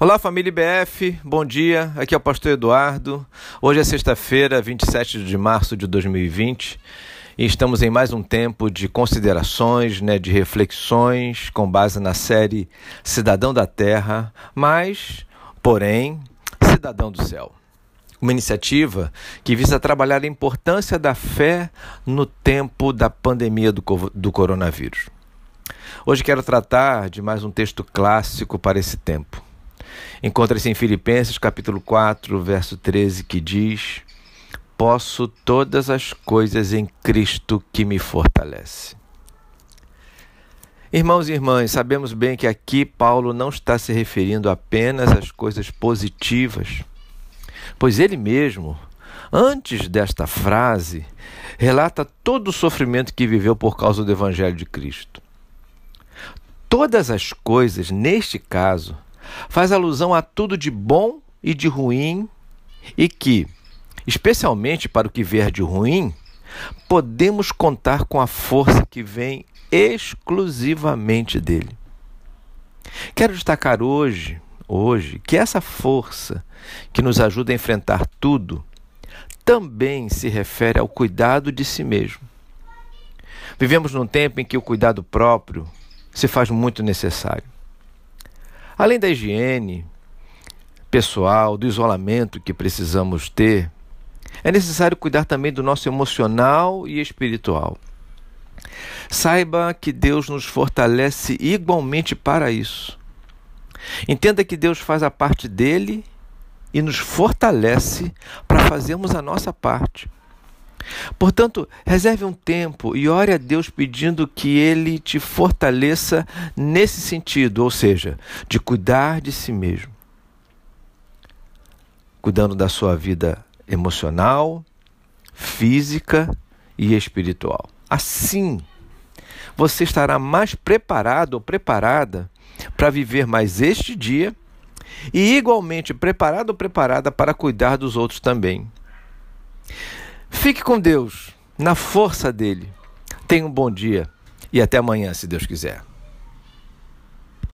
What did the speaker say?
Olá família IBF, bom dia, aqui é o pastor Eduardo. Hoje é sexta-feira, 27 de março de 2020 e estamos em mais um tempo de considerações, de reflexões com base na série Cidadão da Terra, porém, Cidadão do Céu. Uma iniciativa que visa trabalhar a importância da fé no tempo da pandemia do coronavírus. Hoje quero tratar de mais um texto clássico para esse tempo. Encontra-se em Filipenses, capítulo 4, verso 13, que diz: posso todas as coisas em Cristo que me fortalece. Irmãos e irmãs, sabemos bem que aqui Paulo não está se referindo apenas às coisas positivas, pois ele mesmo, antes desta frase, relata todo o sofrimento que viveu por causa do Evangelho de Cristo. Todas as coisas, neste caso, faz alusão a tudo de bom e de ruim e que, especialmente para o que vier de ruim, podemos contar com a força que vem exclusivamente dele. Quero destacar hoje que essa força que nos ajuda a enfrentar tudo também se refere ao cuidado de si mesmo. Vivemos num tempo em que o cuidado próprio se faz muito necessário. Além da higiene pessoal, do isolamento que precisamos ter, é necessário cuidar também do nosso emocional e espiritual. Saiba que Deus nos fortalece igualmente para isso. Entenda que Deus faz a parte dele e nos fortalece para fazermos a nossa parte. Portanto, reserve um tempo e ore a Deus pedindo que Ele te fortaleça nesse sentido, ou seja, de cuidar de si mesmo. Cuidando da sua vida emocional, física e espiritual. Assim, você estará mais preparado ou preparada para viver mais este dia e igualmente preparado ou preparada para cuidar dos outros também. Fique com Deus, na força dele. Tenha um bom dia e até amanhã, se Deus quiser.